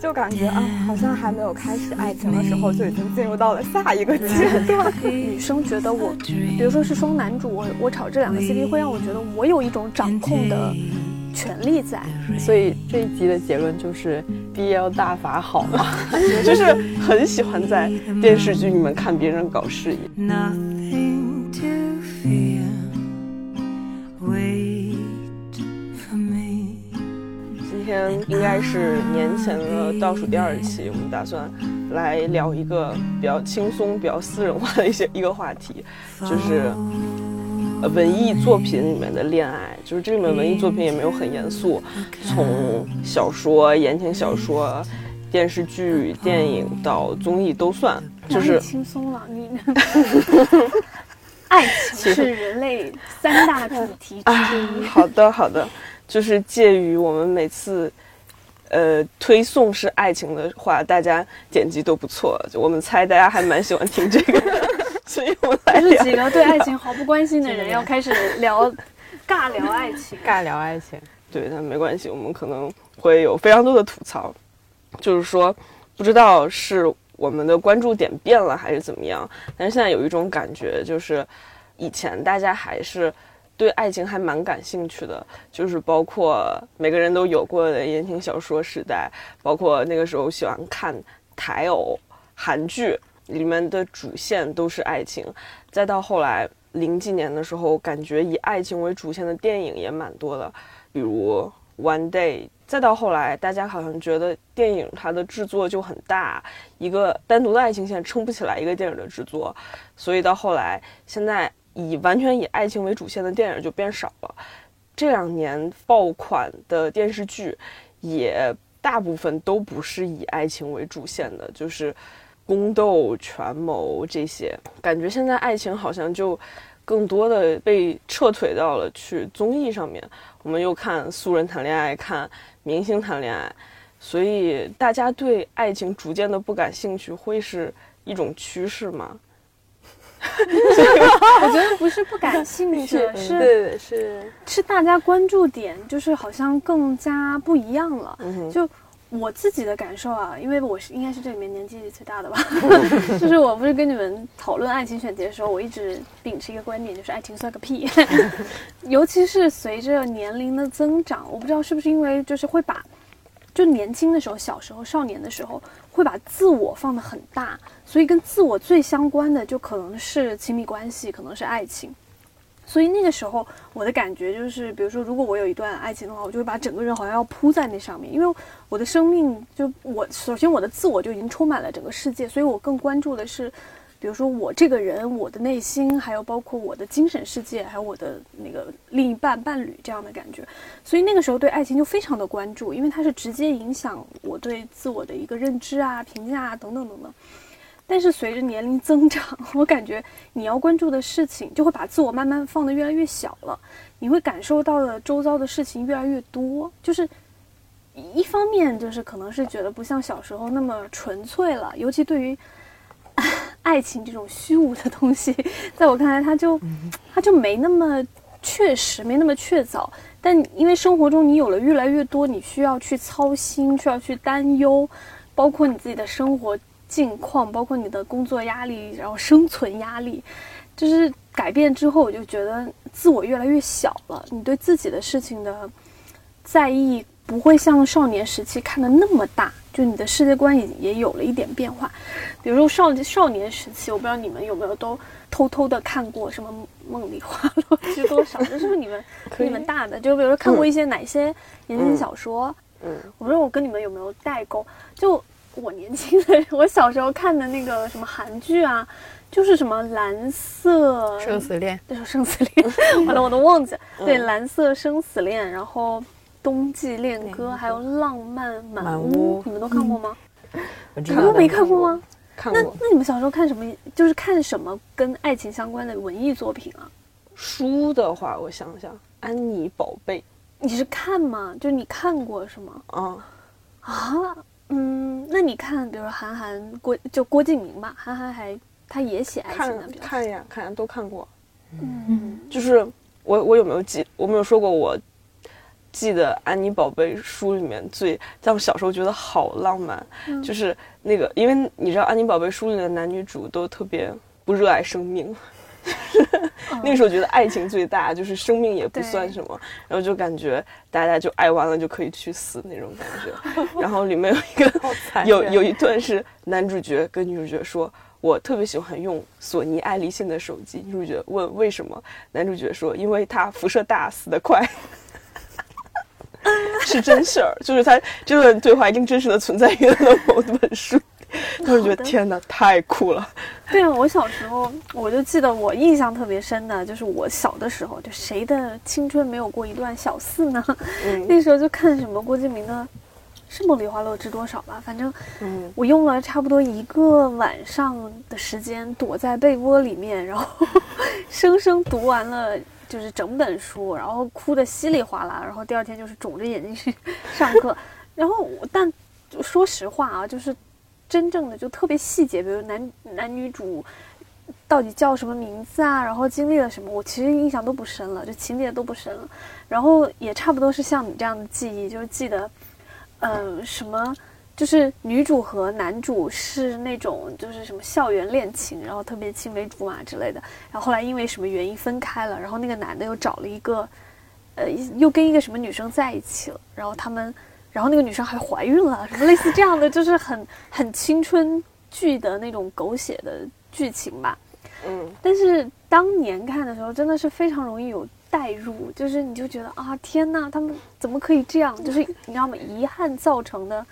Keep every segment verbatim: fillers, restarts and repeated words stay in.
就感觉啊，好像还没有开始爱情的时候，就已经进入到了下一个阶段。女生觉得我，比如说是双男主，我我炒这两个 C P 会让我觉得我有一种掌控的权利在。所以这一集的结论就是B L大法好吗？就是很喜欢在电视剧里面看别人搞事业。Nothing to fear, wait for me. 今天应该是年前的倒数第二期，我们打算来聊一个比较轻松、比较私人化的一些一个话题，就是文艺作品里面的恋爱。就是这里面文艺作品也没有很严肃，从小说、言情小说、电视剧、电影到综艺都算，就是轻松了你爱情是人类三大主题之一、啊、好的好的，就是介于我们每次呃推送是爱情的话，大家点击都不错，就我们猜大家还蛮喜欢听这个所以我来聊几个对爱情毫不关心的人要开始聊尬聊爱情尬聊爱情对，但没关系，我们可能会有非常多的吐槽，就是说不知道是我们的关注点变了还是怎么样，但是现在有一种感觉，就是以前大家还是对爱情还蛮感兴趣的，就是包括每个人都有过的言情小说时代，包括那个时候喜欢看台偶韩剧，里面的主线都是爱情，再到后来零几年的时候，感觉以爱情为主线的电影也蛮多的，比如 One Day， 再到后来大家好像觉得电影它的制作就很大，一个单独的爱情线撑不起来一个电影的制作，所以到后来现在以完全以爱情为主线的电影就变少了。这两年爆款的电视剧也大部分都不是以爱情为主线的，就是宫斗、权谋这些，感觉现在爱情好像就更多的被撤退到了去综艺上面，我们又看素人谈恋爱，看明星谈恋爱，所以大家对爱情逐渐的不感兴趣，会是一种趋势吗？我觉得不是不感兴趣，是是是大家关注点就是好像更加不一样了，嗯、就。我自己的感受啊，因为我是应该是这里面年纪最大的吧就是我不是跟你们讨论爱情选题的时候，我一直秉持一个观点，就是爱情算个屁尤其是随着年龄的增长，我不知道是不是因为就是会把就年轻的时候，小时候少年的时候会把自我放得很大，所以跟自我最相关的就可能是亲密关系，可能是爱情。所以那个时候我的感觉就是，比如说如果我有一段爱情的话，我就会把整个人好像要扑在那上面，因为我的生命就我首先我的自我就已经充满了整个世界，所以我更关注的是比如说我这个人，我的内心，还有包括我的精神世界，还有我的那个另一半伴侣这样的感觉。所以那个时候对爱情就非常的关注，因为它是直接影响我对自我的一个认知啊、评价啊等等等等。但是随着年龄增长，我感觉你要关注的事情就会把自我慢慢放得越来越小了，你会感受到的周遭的事情越来越多，就是一方面就是可能是觉得不像小时候那么纯粹了，尤其对于、啊、爱情这种虚无的东西，在我看来它就它就没那么确实，没那么确凿。但因为生活中你有了越来越多你需要去操心、需要去担忧，包括你自己的生活境况，包括你的工作压力，然后生存压力，就是改变之后，我就觉得自我越来越小了，你对自己的事情的在意不会像少年时期看得那么大，就你的世界观也也有了一点变化。比如说少少年时期，我不知道你们有没有都偷偷的看过什么梦里花落知多少，就是你们你们大的，就比如说看过一些哪些言情小说，嗯，嗯我不知道我跟你们有没有代沟，就。我年轻的我小时候看的那个什么韩剧啊，就是什么蓝色生死恋，对，生死恋完了我都忘记了、嗯、对，蓝色生死恋，然后冬季恋歌、嗯、还有浪漫满屋，你们都看过吗、嗯、我知道，你们没看过吗？看过。那那你们小时候看什么，就是看什么跟爱情相关的文艺作品啊？书的话我想想，安妮宝贝。你是看吗？就是你看过是吗？嗯啊嗯，那你看，比如说韩寒郭就郭敬明吧，韩寒还他也写爱情的，看呀看呀都看过。嗯，就是我我有没有记，我没有说过我记得安妮宝贝书里面最在我小时候觉得好浪漫、嗯、就是那个，因为你知道安妮宝贝书里的男女主都特别不热爱生命那个时候觉得爱情最大，就是生命也不算什么，然后就感觉大家就爱完了就可以去死那种感觉然后里面有一个有有一段是男主角跟女主角说我特别喜欢用索尼爱立信的手机，女主角问为什么，男主角说因为它辐射大，死得快是真事儿，就是他这段对话一定真实的存在于某本书，当时觉得天哪太酷了。对啊，我小时候我就记得我印象特别深的就是我小的时候，就谁的青春没有过一段小四呢、嗯、那时候就看什么郭敬明的是梦里花落知多少吧，反正我用了差不多一个晚上的时间躲在被窝里面，然后生生读完了就是整本书，然后哭得稀里哗啦，然后第二天就是肿着眼睛去上课然后但说实话啊，就是真正的就特别细节，比如男男女主到底叫什么名字啊，然后经历了什么，我其实印象都不深了，就情节都不深了，然后也差不多是像你这样的记忆，就是记得呃什么就是女主和男主是那种就是什么校园恋情，然后特别青梅竹马之类的，然后后来因为什么原因分开了，然后那个男的又找了一个呃又跟一个什么女生在一起了，然后他们然后那个女生还怀孕了，什么类似这样的，就是很很青春剧的那种狗血的剧情吧。嗯，但是当年看的时候真的是非常容易有代入，就是你就觉得啊天哪，他们怎么可以这样，就是你知道吗，遗憾造成的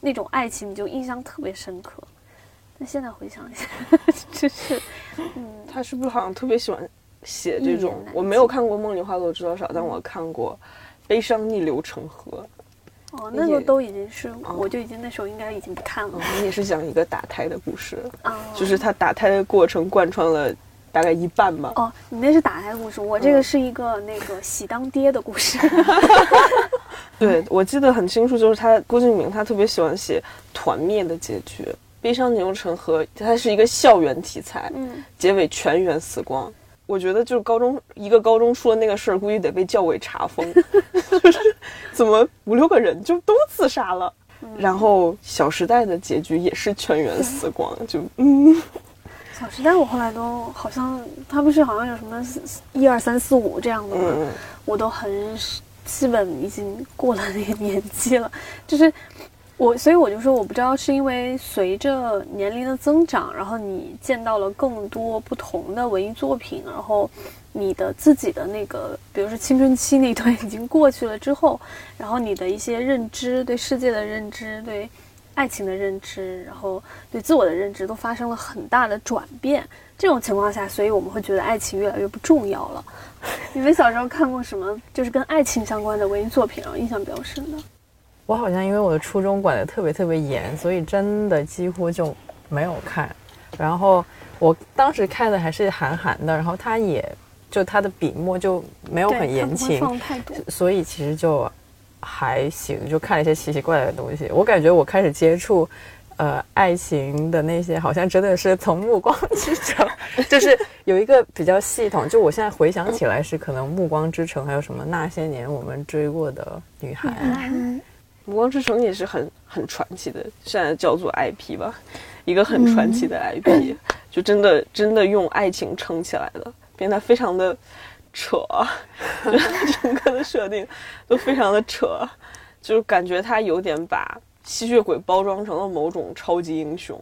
那种爱情你就印象特别深刻。但现在回想一下真是嗯，他是不是好像特别喜欢写这种，我没有看过梦里花落知多少，但我看过悲伤逆流成河。哦，那个都已经是、哦、我就已经那时候应该已经不看了、嗯、也是讲一个打胎的故事、哦、就是他打胎的过程贯穿了大概一半吧。哦，你那是打胎故事，我这个是一个那个喜当爹的故事、嗯、对，我记得很清楚，就是他郭敬明他特别喜欢写团灭的结局，悲伤逆流成河它是一个校园题材、嗯、结尾全员死光，我觉得就是高中一个高中出了那个事儿，估计得被教委查封就是怎么五六个人就都自杀了、嗯、然后小时代的结局也是全员死光、嗯、就嗯小时代我后来都好像他不是好像有什么一二三四五这样的吗、嗯、我都很基本已经过了那个年纪了，就是我所以我就说我不知道是因为随着年龄的增长，然后你见到了更多不同的文艺作品，然后你的自己的那个比如说青春期那段已经过去了之后，然后你的一些认知，对世界的认知，对爱情的认知，然后对自我的认知都发生了很大的转变，这种情况下所以我们会觉得爱情越来越不重要了。你们小时候看过什么就是跟爱情相关的文艺作品然后印象比较深的？我好像因为我的初中管得特别特别严，所以真的几乎就没有看，然后我当时看的还是韩寒的，然后他也就他的笔墨就没有很言情，所以其实就还行，就看了一些奇奇怪怪的东西。我感觉我开始接触呃爱情的那些好像真的是从暮光之城就是有一个比较系统，就我现在回想起来是可能暮光之城，还有什么那些年我们追过的女孩、嗯暮光之城也是很很传奇的，现在叫做 I P 吧，一个很传奇的 I P、嗯、就真的真的用爱情撑起来的，变得非常的扯整个的设定都非常的扯，就感觉他有点把吸血鬼包装成了某种超级英雄，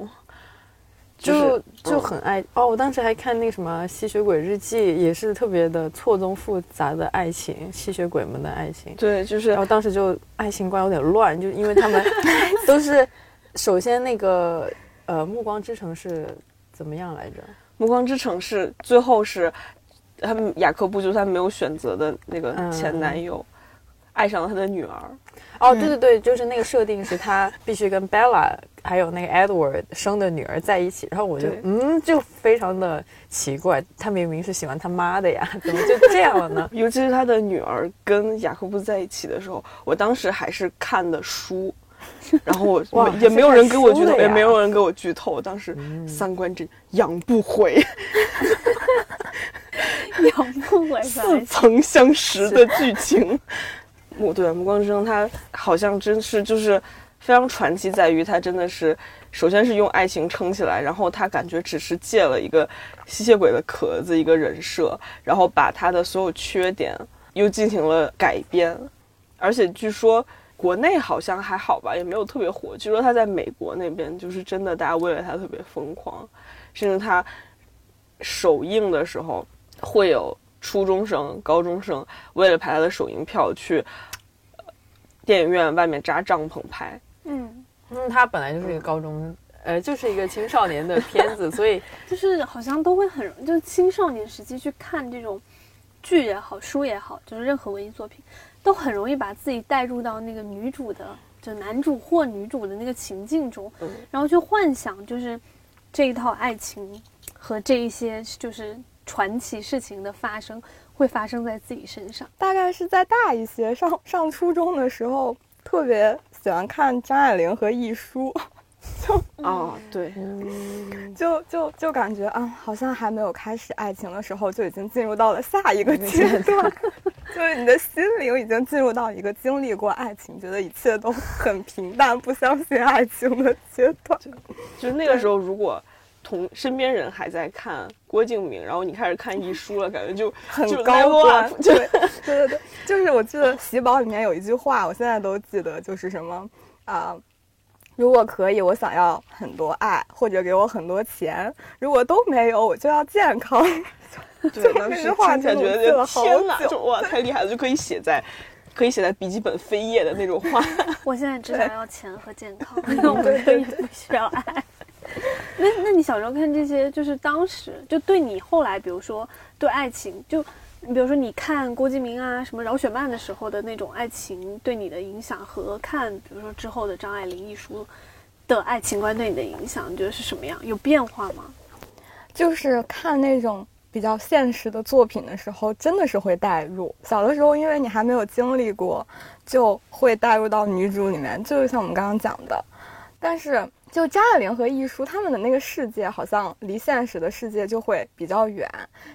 就是、就就很爱、嗯、哦我当时还看那个什么吸血鬼日记，也是特别的错综复杂的爱情，吸血鬼们的爱情，对，就是然后当时就爱情观有点乱，就因为他们都是首先那个呃暮光之城是怎么样来着，暮光之城是最后是他们雅各布就是他没有选择的那个前男友、嗯、爱上了他的女儿。哦对对对，就是那个设定是他必须跟 Bella 还有那个 Edward 生的女儿在一起，然后我就嗯就非常的奇怪，他明明是喜欢他妈的呀，怎么就这样了呢尤其是他的女儿跟雅各布在一起的时候，我当时还是看的书，然后我也没有人给我剧透，也没有人给我剧透，我当时三观真养不回养不回四层相识的剧情对，暮光之城它好像真是就是非常传奇，在于它真的是首先是用爱情撑起来，然后它感觉只是借了一个吸血鬼的壳子，一个人设，然后把它的所有缺点又进行了改编。而且据说国内好像还好吧，也没有特别火，据说它在美国那边就是真的大家为了它特别疯狂，甚至它首映的时候会有初中生高中生为了排他的首映票去电影院外面扎帐篷拍。嗯，那他本来就是一个高中、嗯、呃就是一个青少年的片子所以就是好像都会很就是青少年时期去看这种剧也好书也好，就是任何文艺作品都很容易把自己带入到那个女主的就男主或女主的那个情境中、嗯、然后去幻想就是这一套爱情和这一些就是传奇事情的发生会发生在自己身上。大概是在大一些上上初中的时候特别喜欢看张爱玲和亦舒就哦对、嗯、就就就感觉啊好像还没有开始爱情的时候就已经进入到了下一个阶段就是你的心灵已经进入到一个经历过爱情觉得一切都很平淡不相信爱情的阶段。 就, 就那个时候如果同身边人还在看郭敬明，然后你开始看亦舒了，感觉就很高端。对对对，就是我记得《喜宝》里面有一句话，我现在都记得，就是什么啊、呃，如果可以，我想要很多爱，或者给我很多钱；如果都没有，我就要健康。对，当时听起来觉得天哪，哇，太厉害了，就可以写在。可以写在笔记本扉页的那种话。我现在只想要钱和健康，我可以不需要爱。那那你小时候看这些，就是当时就对你后来，比如说对爱情，就比如说你看郭敬明啊什么饶雪漫的时候的那种爱情对你的影响，和看比如说之后的张爱玲亦舒的爱情观对你的影响，你觉得是什么样？有变化吗？就是看那种比较现实的作品的时候真的是会带入，小的时候因为你还没有经历过就会带入到女主里面，就像我们刚刚讲的。但是就张爱玲和亦舒他们的那个世界好像离现实的世界就会比较远，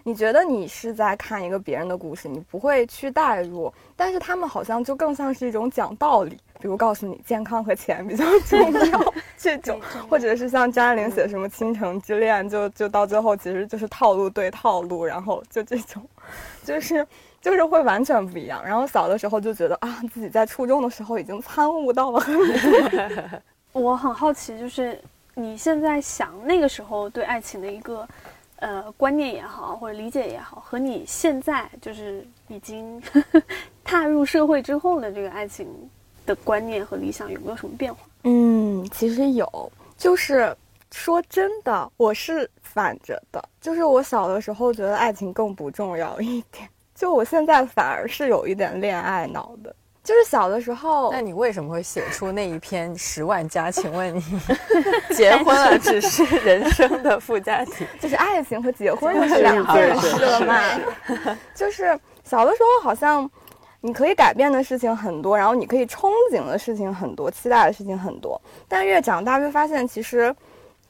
你觉得你是在看一个别人的故事，你不会去带入，但是他们好像就更像是一种讲道理，比如告诉你健康和钱比较重要这种，或者是像张爱玲写什么倾城之恋，就就到最后其实就是套路对套路，然后就这种就是就是会完全不一样。然后小的时候就觉得啊自己在初中的时候已经参悟到了很多我很好奇，就是你现在想那个时候对爱情的一个呃观念也好或者理解也好，和你现在就是已经呵呵踏入社会之后的这个爱情的观念和理想有没有什么变化？嗯，其实有，就是说真的我是反着的，就是我小的时候觉得爱情更不重要一点，就我现在反而是有一点恋爱脑的。就是小的时候，那你为什么会写出那一篇《十万加请问你》结婚了只是人生的附加题就是爱情和结婚是两件事嘛就是小的时候好像你可以改变的事情很多，然后你可以憧憬的事情很多，期待的事情很多，但越长大越发现其实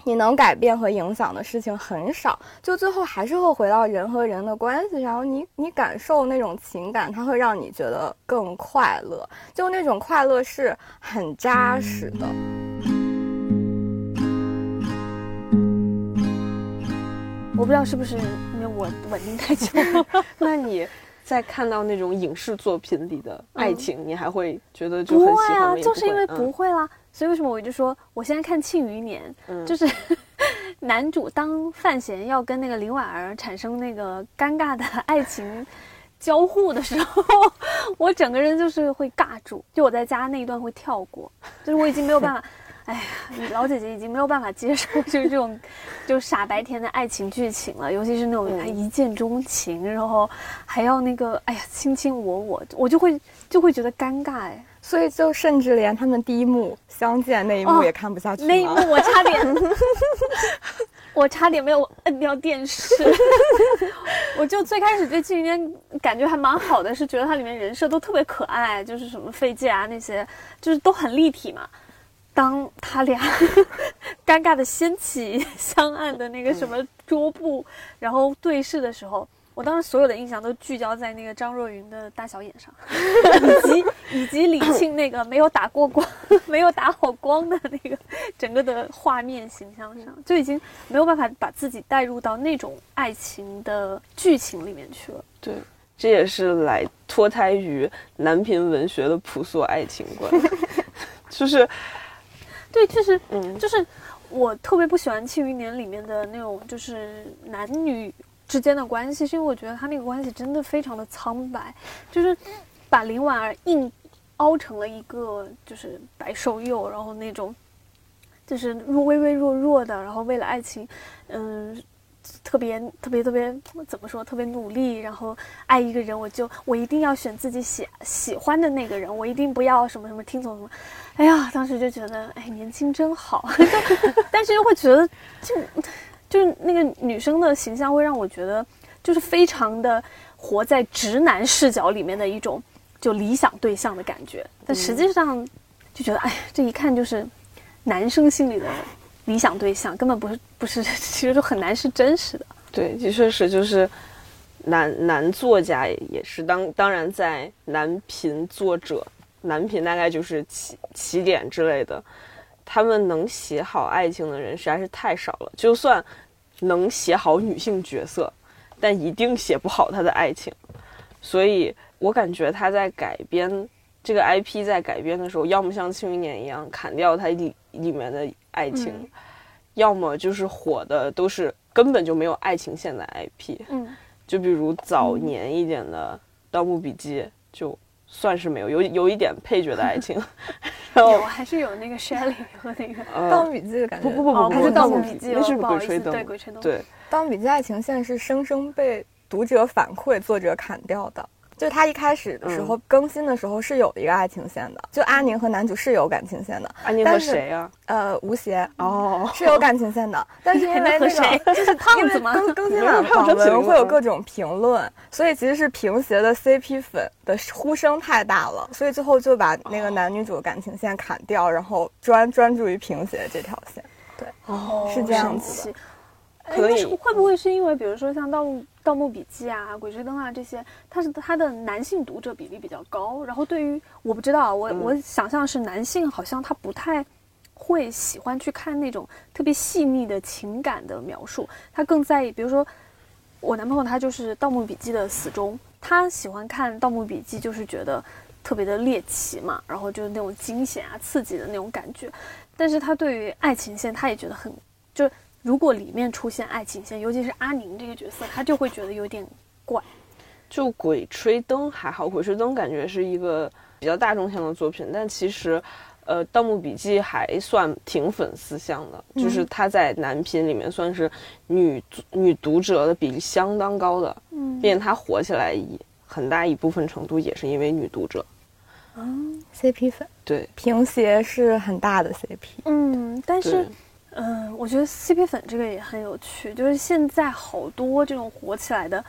你能改变和影响的事情很少，就最后还是会回到人和人的关系，然后你你感受那种情感，它会让你觉得更快乐，就那种快乐是很扎实的。我不知道是不是因为我稳定太久了那你在看到那种影视作品里的爱情、嗯、你还会觉得就很喜欢吗？不会啊，就是因为不会啦、啊嗯所以为什么我就说我现在看《庆余年》嗯、就是男主当范闲要跟那个林婉儿产生那个尴尬的爱情交互的时候，我整个人就是会尬住，就我在家那一段会跳过，就是我已经没有办法哎呀老姐姐已经没有办法接受就是这种就傻白甜的爱情剧情了，尤其是那种一见钟情、嗯、然后还要那个哎呀卿卿我我，我就会就会觉得尴尬哎。所以就甚至连他们第一幕相见那一幕也看不下去、哦、那一幕我差点我差点没有摁掉电视我就最开始对庆余年感觉还蛮好的，是觉得它里面人设都特别可爱，就是什么费介啊那些就是都很立体嘛，当他俩尴尬的掀起相岸的那个什么桌布、嗯、然后对视的时候，我当时所有的印象都聚焦在那个张若昀的大小眼上，以及以及李沁那个没有打过光、没有打好光的那个整个的画面形象上，就已经没有办法把自己带入到那种爱情的剧情里面去了。对，这也是来脱胎于南屏文学的朴素爱情观，就是，对，确实，嗯，就是我特别不喜欢《庆余年》里面的那种，就是男女之间的关系，是因为我觉得他那个关系真的非常的苍白，就是把林婉儿硬凹成了一个就是白瘦幼，然后那种就是微微弱弱的，然后为了爱情嗯特别特别特别怎么说特别努力，然后爱一个人我就我一定要选自己喜喜欢的那个人，我一定不要什么什么听从什么。哎呀，当时就觉得哎年轻真好但是又会觉得就就是那个女生的形象会让我觉得就是非常的活在直男视角里面的一种就理想对象的感觉，但实际上就觉得哎这一看就是男生心里的理想对象，根本不是不是其实就很难是真实的。对，的确是，就是男男作家也是当当然在男频作者男频大概就是起起点之类的，他们能写好爱情的人实在是太少了，就算能写好女性角色，但一定写不好她的爱情。所以我感觉他在改编这个 I P 在改编的时候，要么像《庆余年》一样砍掉它里里面的爱情、嗯、要么就是火的都是根本就没有爱情线的 I P、嗯、就比如早年一点的《盗墓笔记》就算是没有有有一点配角的爱情然后有还是有那个 Shelley 和那个《盗墓笔记》的感觉，不不不不、哦、不是《盗墓笔记》，那是《鬼吹灯》。对，《鬼吹灯》对，《盗墓笔记》爱情线是生生被读者反馈作者砍掉的，就他一开始的时候、嗯、更新的时候是有一个爱情线的，就阿宁和男主是有感情线的。阿宁和谁啊？呃，吴邪哦，是有感情线的，但是因为那个就是胖子嘛，更更新了网文会有各种评论，所以其实是平邪的 C P 粉的呼声太大了，所以最后就把那个男女主感情线砍掉，然后专专注于平邪这条线。对，哦，是这样子的。可以，会不会是因为比如说像盗墓盗墓笔记啊、鬼吹灯啊这些，它是它的男性读者比例比较高，然后对于我不知道，我、嗯、我想象是男性好像他不太会喜欢去看那种特别细腻的情感的描述，他更在意比如说我男朋友他就是盗墓笔记的死忠，他喜欢看盗墓笔记就是觉得特别的猎奇嘛，然后就是那种惊险啊刺激的那种感觉，但是他对于爱情线他也觉得很就是如果里面出现爱情线，尤其是阿宁这个角色，他就会觉得有点怪。就鬼吹灯还好，鬼吹灯感觉是一个比较大众向的作品，但其实呃盗墓笔记还算挺粉丝向的、嗯、就是他在男频里面算是女女读者的比例相当高的，嗯，并且他火起来一很大一部分程度也是因为女读者。嗯 C P 粉，对，平邪是很大的 C P。 嗯，但是嗯，我觉得 C P 粉这个也很有趣，就是现在好多这种火起来的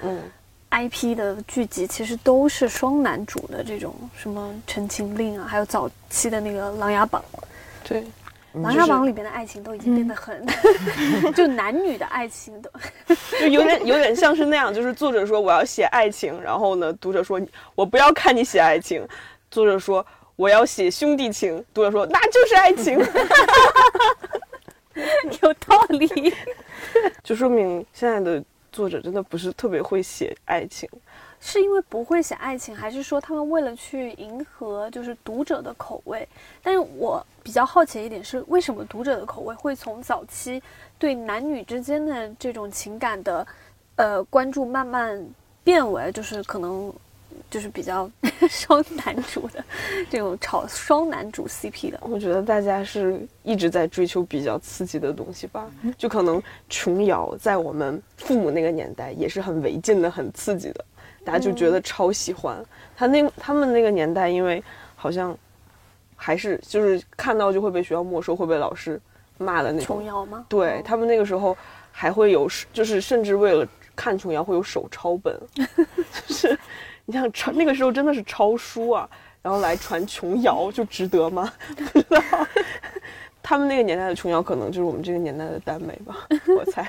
I P 的剧集其实都是双男主的，这种什么陈情令啊，还有早期的那个琅琊榜。对，琅琊榜里面的爱情都已经变得很、嗯、就男女的爱情都就有点有点像是那样，就是作者说我要写爱情，然后呢读者说我不要看你写爱情，作者说我要写兄弟情，读者说那就是爱情有道理就说明现在的作者真的不是特别会写爱情。是因为不会写爱情，还是说他们为了去迎合就是读者的口味？但是我比较好奇一点是，为什么读者的口味会从早期对男女之间的这种情感的呃关注慢慢变为就是可能就是比较双男主的这种炒双男主 C P 的？我觉得大家是一直在追求比较刺激的东西吧，就可能琼瑶在我们父母那个年代也是很违禁的很刺激的，大家就觉得超喜欢、嗯、他那他们那个年代因为好像还是就是看到就会被学校没收会被老师骂的那种。琼瑶吗？对，他们那个时候还会有就是甚至为了看琼瑶会有手抄本就是你想抄那个时候真的是抄书啊，然后来传琼瑶就值得吗？不知道，他们那个年代的琼瑶可能就是我们这个年代的耽美吧，我猜。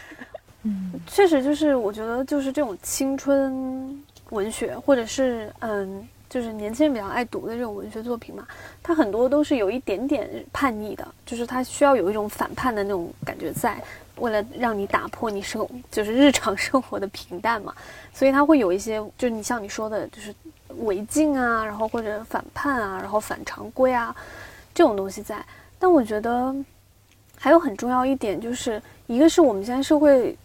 嗯，确实就是我觉得就是这种青春文学，或者是嗯就是年轻人比较爱读的这种文学作品嘛，它很多都是有一点点叛逆的，就是它需要有一种反叛的那种感觉在，为了让你打破你生就是日常生活的平淡嘛，所以它会有一些就是你像你说的就是违禁啊，然后或者反叛啊，然后反常规啊这种东西在。但我觉得还有很重要一点，就是一个是我们现在社会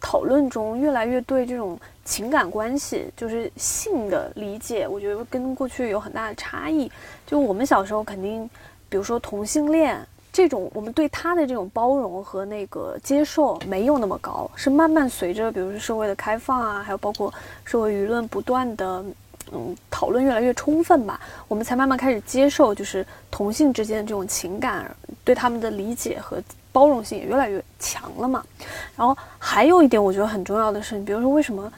讨论中越来越对这种情感关系就是性的理解，我觉得跟过去有很大的差异。就我们小时候肯定比如说同性恋这种，我们对他的这种包容和那个接受没有那么高，是慢慢随着比如说社会的开放啊，还有包括社会舆论不断的嗯讨论越来越充分吧，我们才慢慢开始接受就是同性之间的这种情感，对他们的理解和包容性也越来越强了嘛。然后还有一点我觉得很重要的是，比如说为什么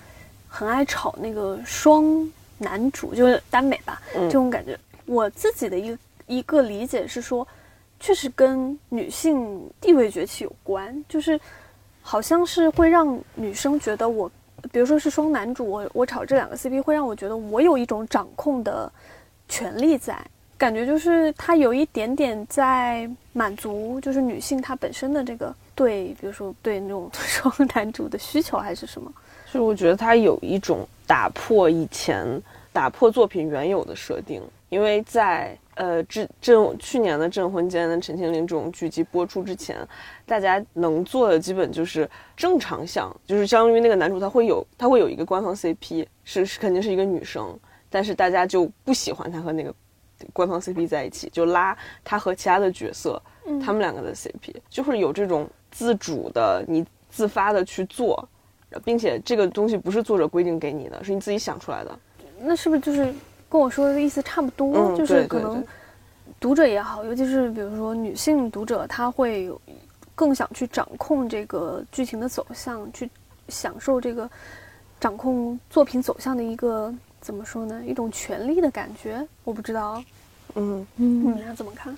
很爱炒那个双男主，就是耽美吧、嗯、这种感觉，我自己的一个一个理解是说，确实跟女性地位崛起有关，就是好像是会让女生觉得我比如说是双男主，我我炒这两个 C P 会让我觉得我有一种掌控的权利在，感觉就是它有一点点在满足就是女性她本身的这个对比如说对那种双男主的需求还是什么，所以我觉得它有一种打破以前打破作品原有的设定。因为在呃这这去年的《镇魂间》的陈情令这种剧集播出之前，大家能做的基本就是正常向，就是相当于那个男主他会有他会有一个官方 C P 是, 是肯定是一个女生，但是大家就不喜欢他和那个官方 C P 在一起，就拉他和其他的角色、嗯、他们两个的 C P， 就是有这种自主的你自发的去做，并且这个东西不是作者规定给你的，是你自己想出来的。那是不是就是跟我说的意思差不多、嗯、就是可能读者也好，尤其是比如说女性读者，她会更想去掌控这个剧情的走向，去享受这个掌控作品走向的一个怎么说呢，一种权利的感觉。我不知道嗯嗯，你们怎么看？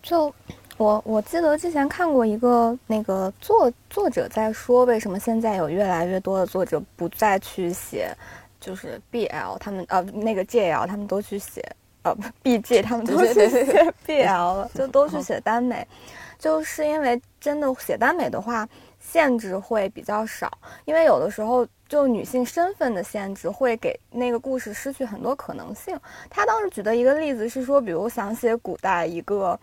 就我我记得之前看过一个那个作作者在说，为什么现在有越来越多的作者不再去写就是 B L， 他们呃那个 J L 他们都去写呃 B G 他们都去写 B L 了，就都去写耽美，就是因为真的写耽美的话限制会比较少，因为有的时候就女性身份的限制会给那个故事失去很多可能性。他当时举的一个例子是说，比如想写古代一个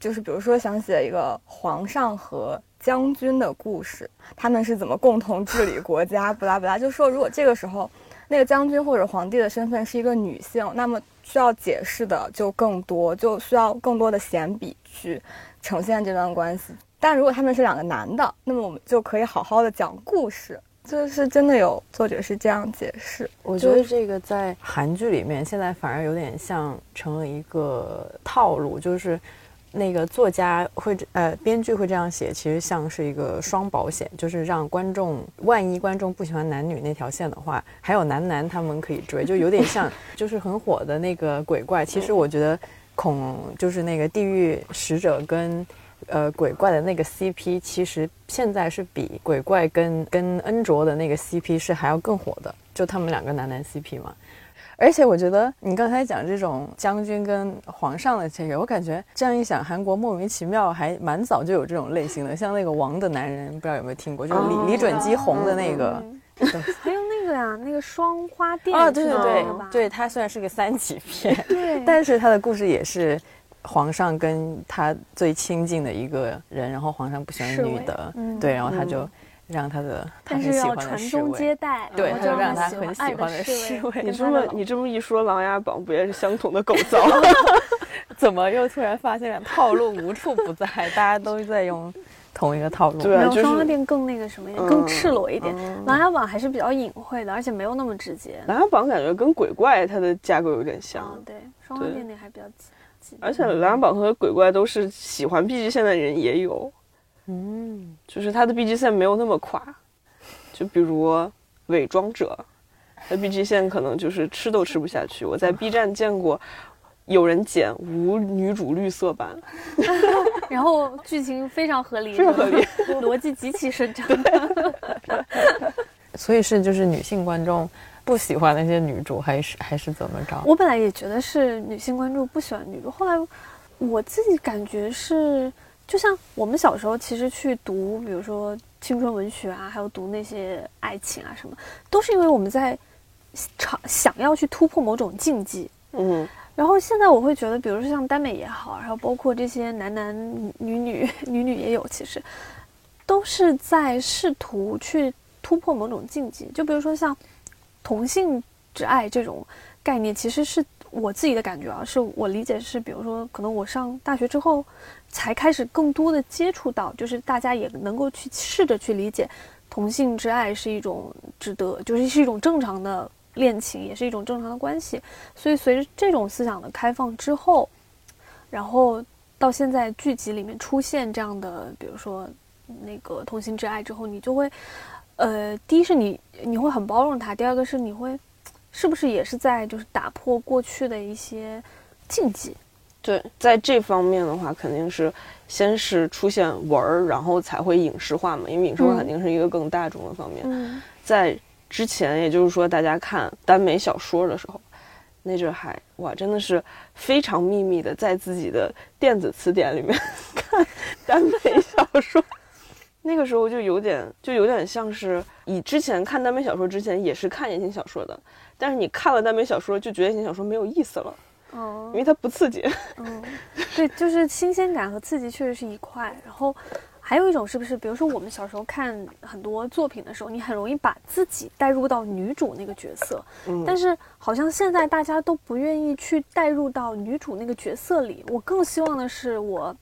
就是比如说想写一个皇上和将军的故事，他们是怎么共同治理国家不拉不拉，就说如果这个时候那个将军或者皇帝的身份是一个女性，那么需要解释的就更多，就需要更多的闲笔去呈现这段关系。但如果他们是两个男的，那么我们就可以好好的讲故事。就是真的有作者是这样解释。我觉得这个在韩剧里面现在反而有点像成了一个套路，就是那个作家会呃编剧会这样写，其实像是一个双保险，就是让观众万一观众不喜欢男女那条线的话，还有男男他们可以追，就有点像就是很火的那个鬼怪。其实我觉得恐就是那个地狱使者跟呃鬼怪的那个 C P， 其实现在是比鬼怪跟跟恩卓的那个 C P 是还要更火的，就他们两个男男 C P 嘛。而且我觉得你刚才讲这种将军跟皇上的这个，我感觉这样一想，韩国莫名其妙还蛮早就有这种类型的，像那个《王的男人》，不知道有没有听过，就是李、哦、李准基红的那个，嗯、还有那个呀、啊，那个双花店啊、哦，对对对，对，它虽然是个三级片，对，但是它的故事也是皇上跟他最亲近的一个人，然后皇上不喜欢女的，嗯、对，然后他就。嗯让他的，但是要传宗接代，对，就让他很喜欢的侍卫。你这么你这么一说，《琅琊榜》不也是相同的构造？怎么又突然发现套路无处不在？大家都在用同一个套路。对，然后双花店更那个什么一点，更赤裸一点。《琅琊榜》还是比较隐晦的，而且没有那么直接。《琅琊榜》感觉跟鬼怪它的架构有点像。对，双花店那还比较紧。而且《琅琊榜》和鬼怪都是喜欢 B G 线的人也有。嗯，就是他的 B G 线没有那么垮，就比如伪装者，他 B G 线可能就是吃都吃不下去。我在 B 站见过有人剪无女主绿色版然后剧情非常合理，非常合理，逻辑极其顺畅所以是就是女性观众不喜欢那些女主还是还是怎么着？我本来也觉得是女性观众不喜欢女主，后来我自己感觉是就像我们小时候其实去读比如说青春文学啊，还有读那些爱情啊什么，都是因为我们在想要去突破某种禁忌。嗯，然后现在我会觉得比如说像耽美也好，然后包括这些男男女女女女也有，其实都是在试图去突破某种禁忌。就比如说像同性之爱这种概念，其实是我自己的感觉啊，是我理解是比如说可能我上大学之后才开始更多的接触到，就是大家也能够去试着去理解同性之爱是一种值得，就是是一种正常的恋情，也是一种正常的关系。所以随着这种思想的开放之后，然后到现在剧集里面出现这样的比如说那个同性之爱之后，你就会呃，第一是你你会很包容它，第二个是你会是不是也是在就是打破过去的一些禁忌。对，在这方面的话肯定是先是出现文儿，然后才会影视化嘛，因为影视化肯定是一个更大众的方面、嗯、在之前也就是说大家看耽美小说的时候，那阵还哇真的是非常秘密的在自己的电子词典里面看耽美小说那个时候就有点就有点像是以之前看耽美小说之前也是看言情小说的，但是你看了耽美小说就觉得言情小说没有意思了，哦，因为它不刺激。嗯，对，就是新鲜感和刺激确实是一块。然后还有一种是不是比如说我们小时候看很多作品的时候，你很容易把自己带入到女主那个角色、嗯、但是好像现在大家都不愿意去带入到女主那个角色里。我更希望的是我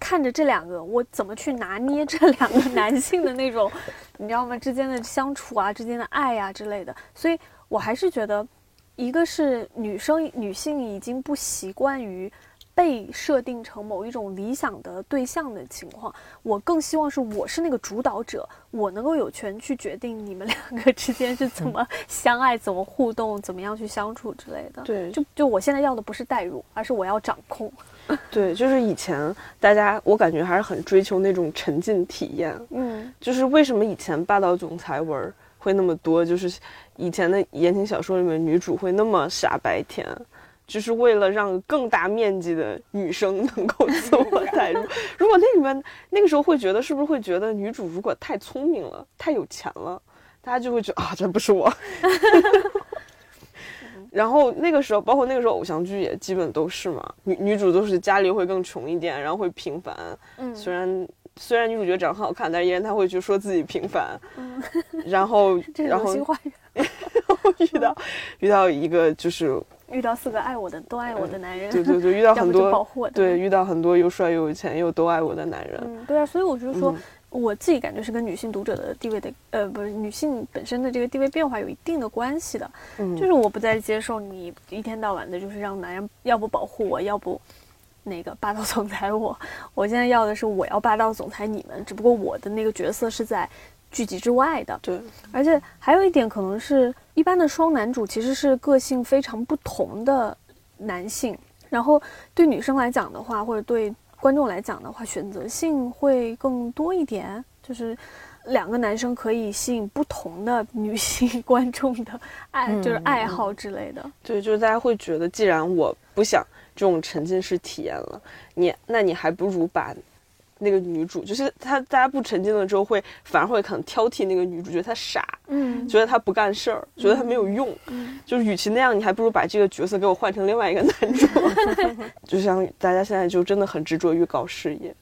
看着这两个，我怎么去拿捏这两个男性的那种你知道吗，之间的相处啊，之间的爱啊之类的。所以我还是觉得一个是女生女性已经不习惯于被设定成某一种理想的对象的情况，我更希望是我是那个主导者，我能够有权去决定你们两个之间是怎么相爱、嗯、怎么互动，怎么样去相处之类的。对，就就我现在要的不是代入，而是我要掌控。对，就是以前大家我感觉还是很追求那种沉浸体验。嗯，就是为什么以前霸道总裁文会那么多，就是以前的言情小说里面女主会那么傻白甜，就是为了让更大面积的女生能够自我代入。如果那里面那个时候会觉得是不是会觉得女主如果太聪明了太有钱了，大家就会觉得啊这不是我然后那个时候包括那个时候偶像剧也基本都是嘛，女女主都是家里会更穷一点，然后会平凡。嗯，虽然虽然女主角长得很好看，但依然她会去说自己平凡。嗯，然后然后遇到、嗯、遇到一个就是遇到四个爱我的都爱我的男人、嗯、对对对，遇到很多保护我的，对，遇到很多又帅又有钱又都爱我的男人。嗯，对啊，所以我就说、嗯、我自己感觉是跟女性读者的地位的呃不是女性本身的这个地位变化有一定的关系的。嗯，就是我不再接受你一天到晚的就是让男人要不保护我，要不那个霸道总裁我，我现在要的是我要霸道总裁你们，只不过我的那个角色是在剧集之外的。对，而且还有一点可能是一般的双男主其实是个性非常不同的男性，然后对女生来讲的话或者对观众来讲的话选择性会更多一点，就是两个男生可以吸引不同的女性观众的爱、嗯、就是爱好之类的。对，就是大家会觉得既然我不想这种沉浸式体验了，你那你还不如把那个女主，就是她，大家不沉浸了之后会反而会很挑剔那个女主，觉得她傻，嗯，觉得她不干事儿、嗯，觉得她没有用，嗯，就是与其那样，你还不如把这个角色给我换成另外一个男主，就像大家现在就真的很执着于搞事业，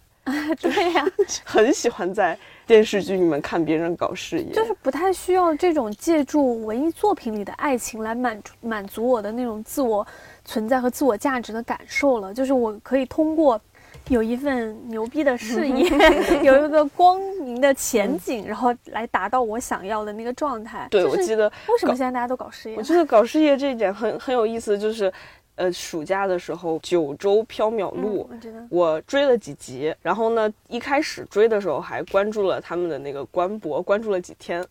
对呀、啊，很喜欢在电视剧里面看别人搞事业，就是不太需要这种借助文艺作品里的爱情来满足满足我的那种自我存在和自我价值的感受了，就是我可以通过。有一份牛逼的事业有一个光明的前景、嗯、然后来达到我想要的那个状态。对、就是、我记得为什么现在大家都搞事业，我觉得搞事业这一点很很有意思。就是呃暑假的时候九州缥缈录、嗯、我, 我追了几集，然后呢一开始追的时候还关注了他们的那个官博，关注了几天，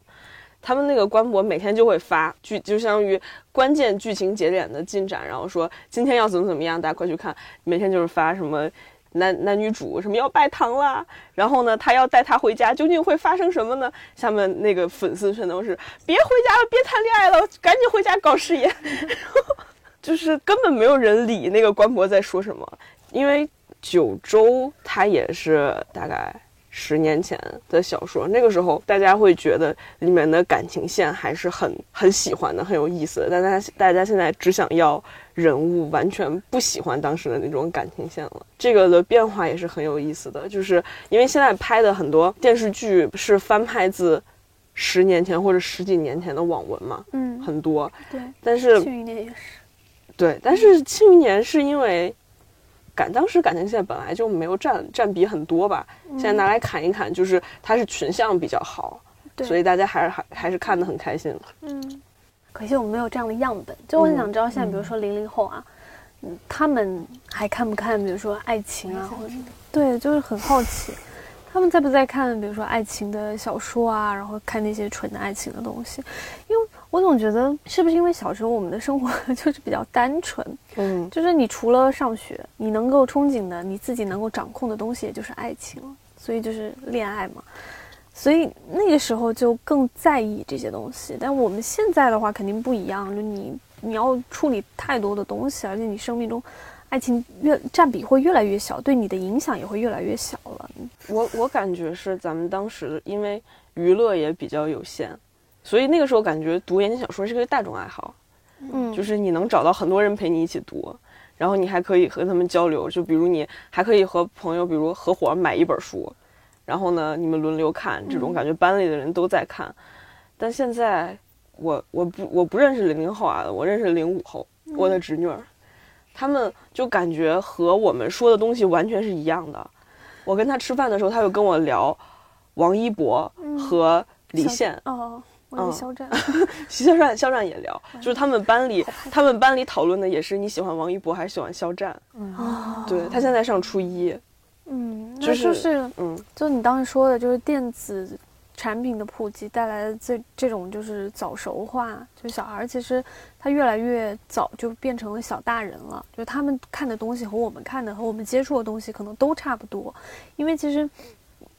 他们那个官博每天就会发剧，就相当于关键剧情节点的进展，然后说今天要怎么怎么样，大家快去看。每天就是发什么男男女主什么要拜堂啦，然后呢他要带她回家，究竟会发生什么呢？下面那个粉丝全都是别回家了，别谈恋爱了，赶紧回家搞事业。然后就是根本没有人理那个官博在说什么。因为九州它也是大概十年前的小说，那个时候大家会觉得里面的感情线还是很很喜欢的，很有意思的，但大家大家现在只想要人物，完全不喜欢当时的那种感情线了。这个的变化也是很有意思的，就是因为现在拍的很多电视剧是翻拍自十年前或者十几年前的网文嘛，嗯，很多。对，但是《庆余年》也是。对，但是《庆余年》是因为感当时感情线本来就没有占占比很多吧，现在拿来砍一砍，就是它是群像比较好，嗯，所以大家还是还还是看得很开心。嗯，可惜我们没有这样的样本。就我很想知道现在，比如说零零后啊，嗯，他们还看不看，比如说爱情啊，或者对，就是很好奇，他们在不在看，比如说爱情的小说啊，然后看那些纯的爱情的东西，因为。我总觉得是不是因为小时候我们的生活就是比较单纯，嗯，就是你除了上学，你能够憧憬的，你自己能够掌控的东西，也就是爱情，所以就是恋爱嘛，所以那个时候就更在意这些东西。但我们现在的话肯定不一样，就你你要处理太多的东西，而且你生命中爱情越占比会越来越小，对你的影响也会越来越小了。我我感觉是咱们当时因为娱乐也比较有限，所以那个时候感觉读言情小说是个大众爱好，嗯，就是你能找到很多人陪你一起读，然后你还可以和他们交流，就比如你还可以和朋友比如合伙买一本书，然后呢你们轮流看，这种感觉班里的人都在看。嗯，但现在我我不我不认识零零后啊，我认识零五后，我的侄女儿，他们就感觉和我们说的东西完全是一样的。我跟他吃饭的时候，他就跟我聊王一博和李现，嗯，哦。嗯，肖战，肖战，肖战也聊，就是他们班里，他们班里讨论的也是你喜欢王一博还是喜欢肖战。嗯，哦，对，他现在上初一，嗯，就是，就是，嗯，就你当时说的，就是电子产品的普及带来的这这种就是早熟化，就小孩其实他越来越早就变成了小大人了，就他们看的东西和我们看的和我们接触的东西可能都差不多，因为其实。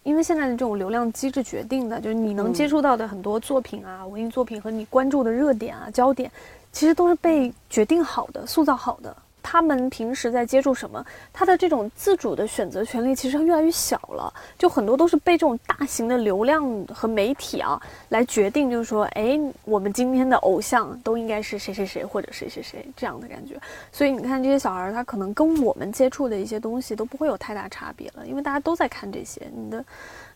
因为现在的这种流量机制决定的，就是你能接触到的很多作品啊，嗯，文艺作品和你关注的热点啊、焦点，其实都是被决定好的、塑造好的。他们平时在接触什么，他的这种自主的选择权利其实越来越小了，就很多都是被这种大型的流量和媒体啊来决定，就是说，哎，我们今天的偶像都应该是谁谁谁或者谁谁谁这样的感觉。所以你看这些小孩，他可能跟我们接触的一些东西都不会有太大差别了，因为大家都在看这些，你的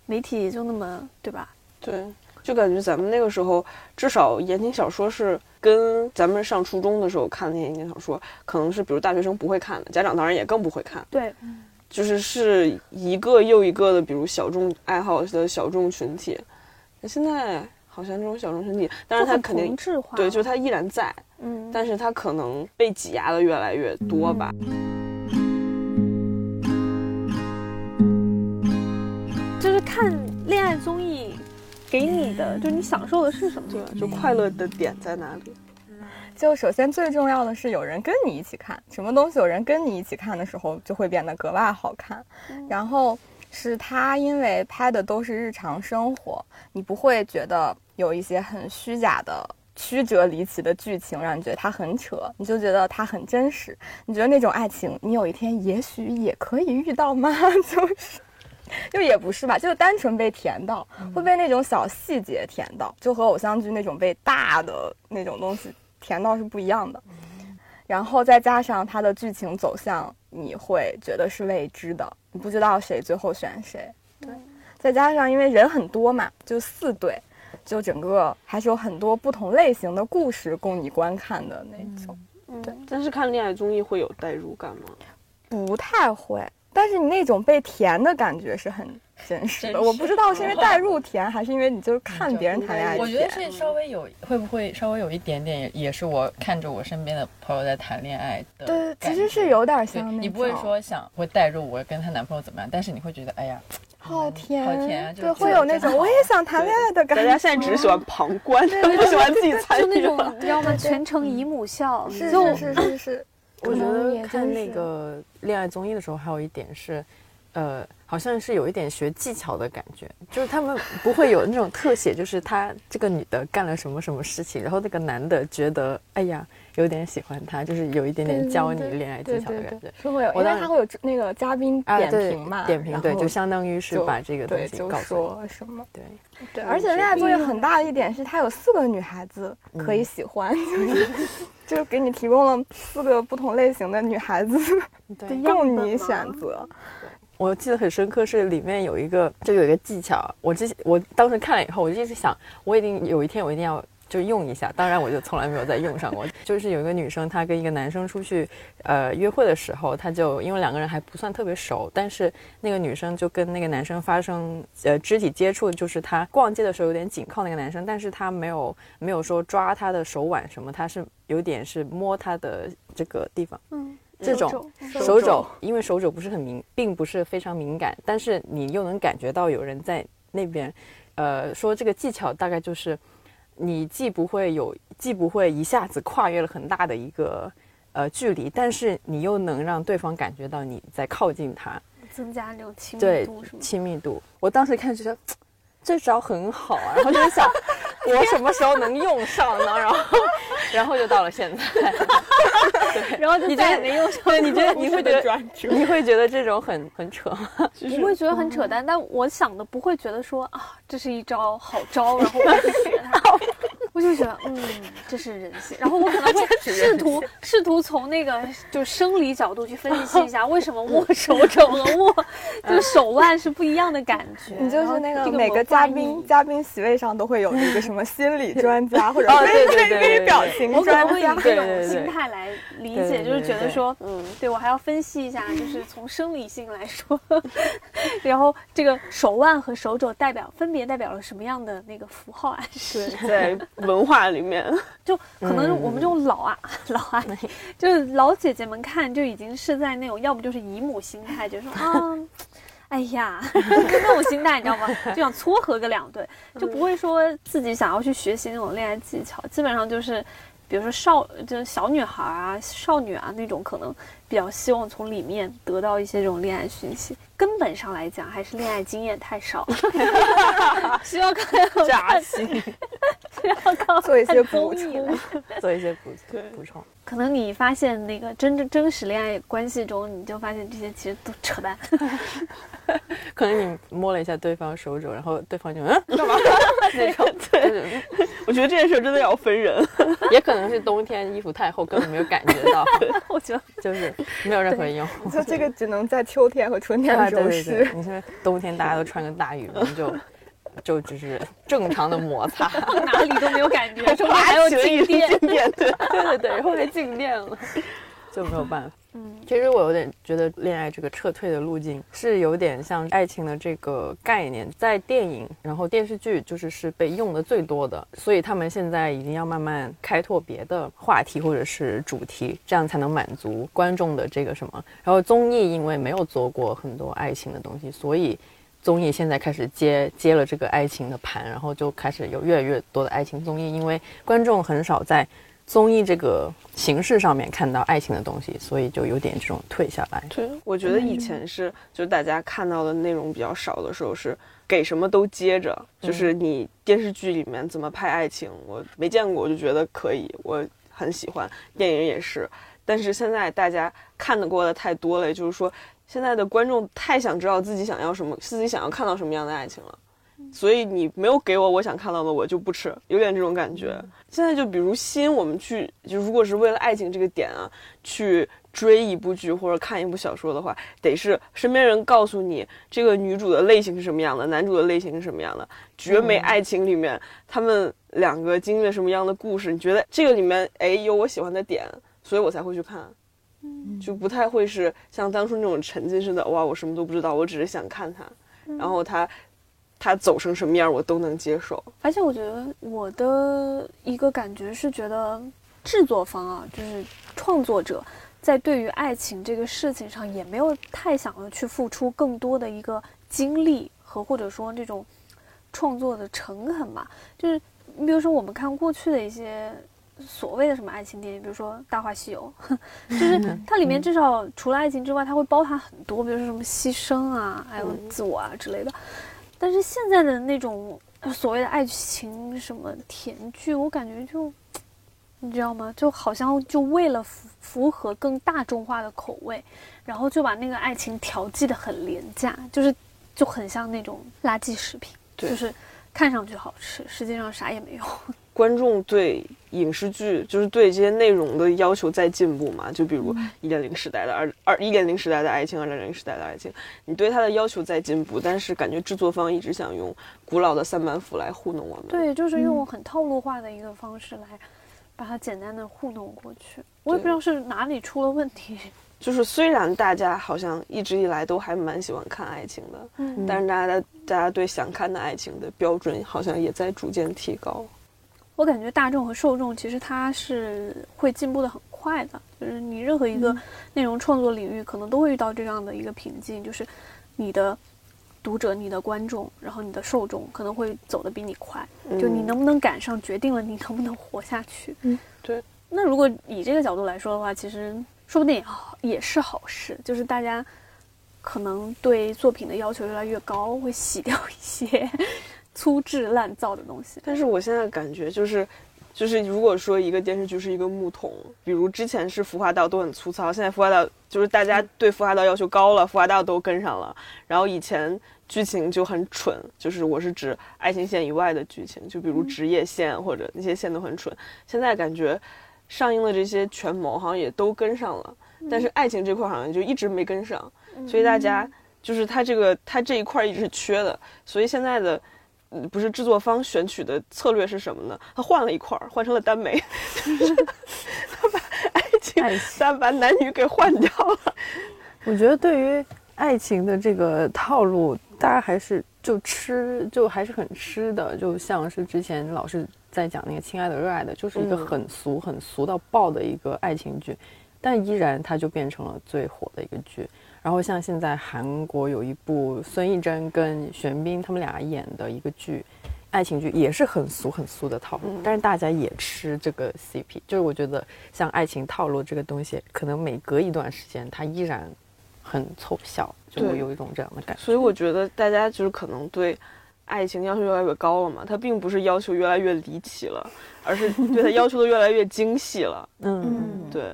媒体也就那么，对吧？对。就感觉咱们那个时候至少言情小说是跟咱们上初中的时候看的言情小说可能是比如大学生不会看的，家长当然也更不会看，对，就是是一个又一个的比如小众爱好的小众群体。现在好像这种小众群体，但是它肯定对，就它依然在，嗯，但是它可能被挤压的越来越多吧。就是看恋爱综艺给你的，就你享受的是什么？对，就快乐的点在哪里？就首先最重要的是有人跟你一起看，什么东西有人跟你一起看的时候就会变得格外好看。嗯，然后是他因为拍的都是日常生活，你不会觉得有一些很虚假的曲折离奇的剧情让你觉得它很扯，你就觉得它很真实。你觉得那种爱情你有一天也许也可以遇到吗？就是就也不是吧，就是单纯被甜到，会被那种小细节甜到，就和偶像剧那种被大的那种东西甜到是不一样的。然后再加上它的剧情走向，你会觉得是未知的，你不知道谁最后选谁。对，再加上因为人很多嘛，就四对，就整个还是有很多不同类型的故事供你观看的那种。对，但是看恋爱综艺会有代入感吗？不太会。但是你那种被甜的感觉是很真实的，我不知道是因为代入甜还是因为你就是看别人谈恋爱甜。我觉得是稍微有，会不会稍微有一点点，也是我看着我身边的朋友在谈恋爱的感觉。对，其实是有点像那种。你不会说想会代入我跟她男朋友怎么样，但是你会觉得哎呀，好甜，好甜啊！对，会有那种我也想谈恋爱的感觉。大家现在只喜欢旁观，不喜欢自己参与。就那种要么全程姨母笑，是是是是。我觉得看那个恋爱综艺的时候，还有一点是，呃，好像是有一点学技巧的感觉，就是他们不会有那种特写，就是他这个女的干了什么什么事情，然后那个男的觉得，哎呀。有点喜欢他，就是有一点点教你恋爱技巧的感觉。是会有，因为他会有那个嘉宾点评嘛，啊、点评对，就相当于是把这个东西告诉我什么。对对，而且恋爱综艺很大的一点是，它有四个女孩子可以喜欢，嗯、就是给你提供了四个不同类型的女孩子供你选择。我记得很深刻，是里面有一个就有一个技巧，我之前我当时看了以后，我就一直想，我一定有一天我一定要。就用一下，当然我就从来没有再用上过。就是有一个女生，她跟一个男生出去，呃，约会的时候，她就因为两个人还不算特别熟，但是那个女生就跟那个男生发生呃肢体接触，就是她逛街的时候有点紧靠那个男生，但是她没有没有说抓他的手腕什么，她是有点是摸他的这个地方，嗯，这种手肘，手肘因为手肘不是很敏，并不是非常敏感，但是你又能感觉到有人在那边，呃，说这个技巧大概就是。你既不会有，既不会一下子跨越了很大的一个呃距离，但是你又能让对方感觉到你在靠近他，增加这种亲密度是吗？对，亲密度。我当时看就觉得这招很好啊，然后就想我什么时候能用上呢？然后，然后就到了现在，对，然后就再也没用上。对，你觉得你会觉得你会觉得这种很很扯吗？就是、我会觉得很扯淡，嗯、但我想的不会觉得说啊，这是一招好招，然后我学它。我就觉得，嗯，这是人性。然后我可能会试图试图从那个就生理角度去分析一下，为什么握手肘和握就手腕是不一样的感觉。你就是那个每个嘉宾嘉宾席位上都会有一个什么心理专家或者对对对表情专家，我可能会以这种心态来理解，就是觉得说，嗯，对我还要分析一下，就是从生理性来说，然后这个手腕和手肘代表分别代表了什么样的那个符号暗示？对。文化里面，就可能我们这种老啊、嗯、老啊，就是老姐姐们看就已经是在那种，要不就是姨母心态，就说啊，哎呀，那种心态你知道吗？就想撮合个两对，就不会说自己想要去学习那种恋爱技巧，基本上就是，比如说少就是小女孩啊、少女啊那种，可能比较希望从里面得到一些这种恋爱讯息。根本上来讲，还是恋爱经验太少，需要靠扎心，需要靠做一些补充，做一些补补充。可能你发现那个真正真实恋爱关系中，你就发现这些其实都扯淡。可能你摸了一下对方手肘，然后对方就嗯干嘛？那种对，我觉得这件事真的要分人，也可能是冬天衣服太厚，根本没有感觉到。我觉得就是没有任何用，就这个只能在秋天和春天。对对对，你是冬天大家都穿个大羽绒，就就只是正常的摩擦，哪里都没有感觉，中间还有静电，静电，对对对，然后还静电了，就没有办法。嗯，其实我有点觉得恋爱这个撤退的路径是有点像爱情的这个概念，在电影然后电视剧就是是被用的最多的，所以他们现在已经要慢慢开拓别的话题或者是主题，这样才能满足观众的这个什么。然后综艺因为没有做过很多爱情的东西，所以综艺现在开始接接了这个爱情的盘，然后就开始有越来越多的爱情综艺，因为观众很少在综艺这个形式上面看到爱情的东西，所以就有点这种退下来。对，我觉得以前是就大家看到的内容比较少的时候，是给什么都接着，就是你电视剧里面怎么拍爱情，我没见过，我就觉得可以，我很喜欢。电影也是，但是现在大家看得过的太多了，也就是说现在的观众太想知道自己想要什么，自己想要看到什么样的爱情了，所以你没有给我我想看到的，我就不吃，有点这种感觉。现在就比如吸引我们去，就如果是为了爱情这个点啊，去追一部剧或者看一部小说的话，得是身边人告诉你这个女主的类型是什么样的，男主的类型是什么样的，绝美爱情里面他们两个经历了什么样的故事，你觉得这个里面哎有我喜欢的点，所以我才会去看。就不太会是像当初那种沉浸式的，哇我什么都不知道，我只是想看他，然后他他走成什么样我都能接受。而且我觉得我的一个感觉是觉得制作方啊，就是创作者在对于爱情这个事情上也没有太想要去付出更多的一个精力和或者说这种创作的诚恳嘛。就是你比如说我们看过去的一些所谓的什么爱情电影，比如说《大话西游》，就是它里面至少除了爱情之外，它会包含很多，比如说什么牺牲啊，还有自我啊之类的。但是现在的那种所谓的爱情什么甜剧，我感觉就你知道吗？就好像就为了符合更大众化的口味，然后就把那个爱情调剂得很廉价，就是就很像那种垃圾食品，就是看上去好吃，实际上啥也没有。观众对影视剧就是对这些内容的要求在进步嘛，就比如一点零时代的二二一点零时代的爱情，二点零时代的爱情，你对它的要求在进步，但是感觉制作方一直想用古老的三板斧来糊弄我们。对，就是用很套路化的一个方式来把它简单的糊弄过去，我也不知道是哪里出了问题。就是虽然大家好像一直以来都还蛮喜欢看爱情的，嗯，但是大家大家对想看的爱情的标准好像也在逐渐提高。我感觉大众和受众其实它是会进步的很快的，就是你任何一个内容创作领域可能都会遇到这样的一个瓶颈，就是你的读者、你的观众，然后你的受众可能会走得比你快，就你能不能赶上决定了你能不能活下去。嗯，对。那如果以这个角度来说的话，其实说不定也是好事，就是大家可能对作品的要求越来越高，会洗掉一些粗制滥造的东西。但是我现在感觉就是就是如果说一个电视剧是一个木桶，比如之前是《浮华道》都很粗糙，现在《浮华道》就是大家对《浮华道》要求高了，《浮华道》都跟上了，然后以前剧情就很蠢，就是我是指爱情线以外的剧情，就比如职业线或者那些线都很蠢，现在感觉上映的这些权谋好像也都跟上了，但是爱情这块好像就一直没跟上，所以大家就是他这个他这一块一直是缺的，所以现在的不是制作方选取的策略是什么呢？他换了一块，换成了耽美，他把爱情，他把男女给换掉了。我觉得对于爱情的这个套路，大家还是就吃，就还是很吃的，就像是之前老师在讲那个《亲爱的热爱的》，就是一个很俗、嗯、很俗到爆的一个爱情剧，但依然它就变成了最火的一个剧。然后像现在韩国有一部孙艺珍跟玄彬他们俩演的一个剧，爱情剧也是很俗很俗的套路，嗯，但是大家也吃这个 C P。 就是我觉得像爱情套路这个东西，可能每隔一段时间它依然很凑效，就会有一种这样的感觉。所以我觉得大家就是可能对爱情要求越来越高了嘛，它并不是要求越来越离奇了，而是对它要求的越来越精细了。嗯，对。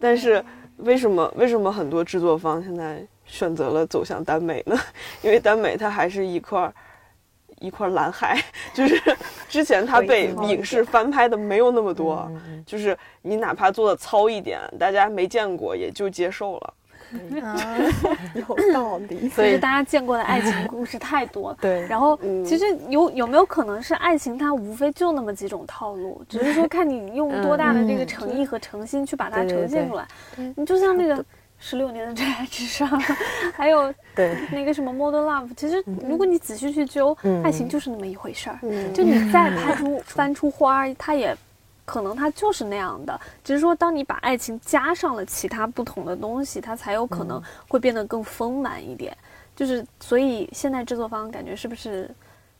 但是为什么为什么很多制作方现在选择了走向耽美呢？因为耽美它还是一块一块蓝海，就是之前它被影视翻拍的没有那么多，就是你哪怕做的糙一点，大家没见过也就接受了。嗯，有道理。所以大家见过的爱情故事太多。对。然后，嗯，其实有有没有可能是爱情它无非就那么几种套路，只是说看你用多大的这个诚意和诚心去把它呈现出来。对对对，你就像那个十六年的真爱至上，还有对那个什么 Modern Love， 其实如果你仔细去揪，嗯，爱情就是那么一回事儿，嗯。就你再拍出翻出花，它也可能它就是那样的，只是说当你把爱情加上了其他不同的东西，它才有可能会变得更丰满一点。嗯，就是所以现在制作方感觉是不是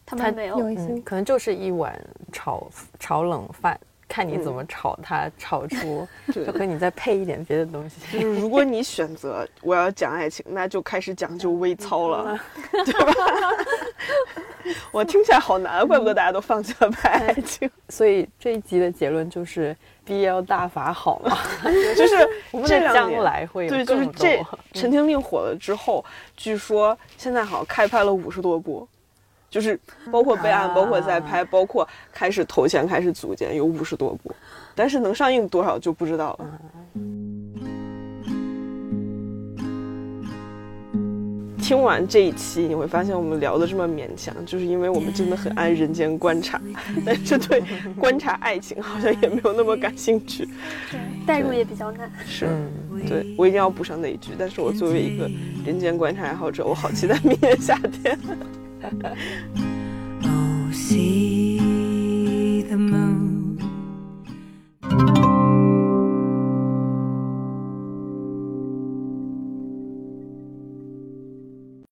他们没有，嗯，可能就是一碗炒炒冷饭，看你怎么炒它，嗯，炒出就可能你再配一点别的东西。就是如果你选择我要讲爱情，那就开始讲究微操了，嗯，对吧？我听起来好难，怪不得大家都放弃了拍爱情。所以这一集的结论就是 B L 大法好吗？就是这两年来会有更多。对，就是这《陈情令》火了之后，嗯，据说现在好像开拍了五十多部，就是包括备案，啊，包括在拍，包括开始投钱、开始组建，有五十多部，但是能上映多少就不知道了。听完这一期你会发现我们聊的这么勉强，就是因为我们真的很爱人间观察，但是对观察爱情好像也没有那么感兴趣，代入也比较难。是，对，我一定要补上那一句，但是我作为一个人间观察爱好者，我好期待明年夏天。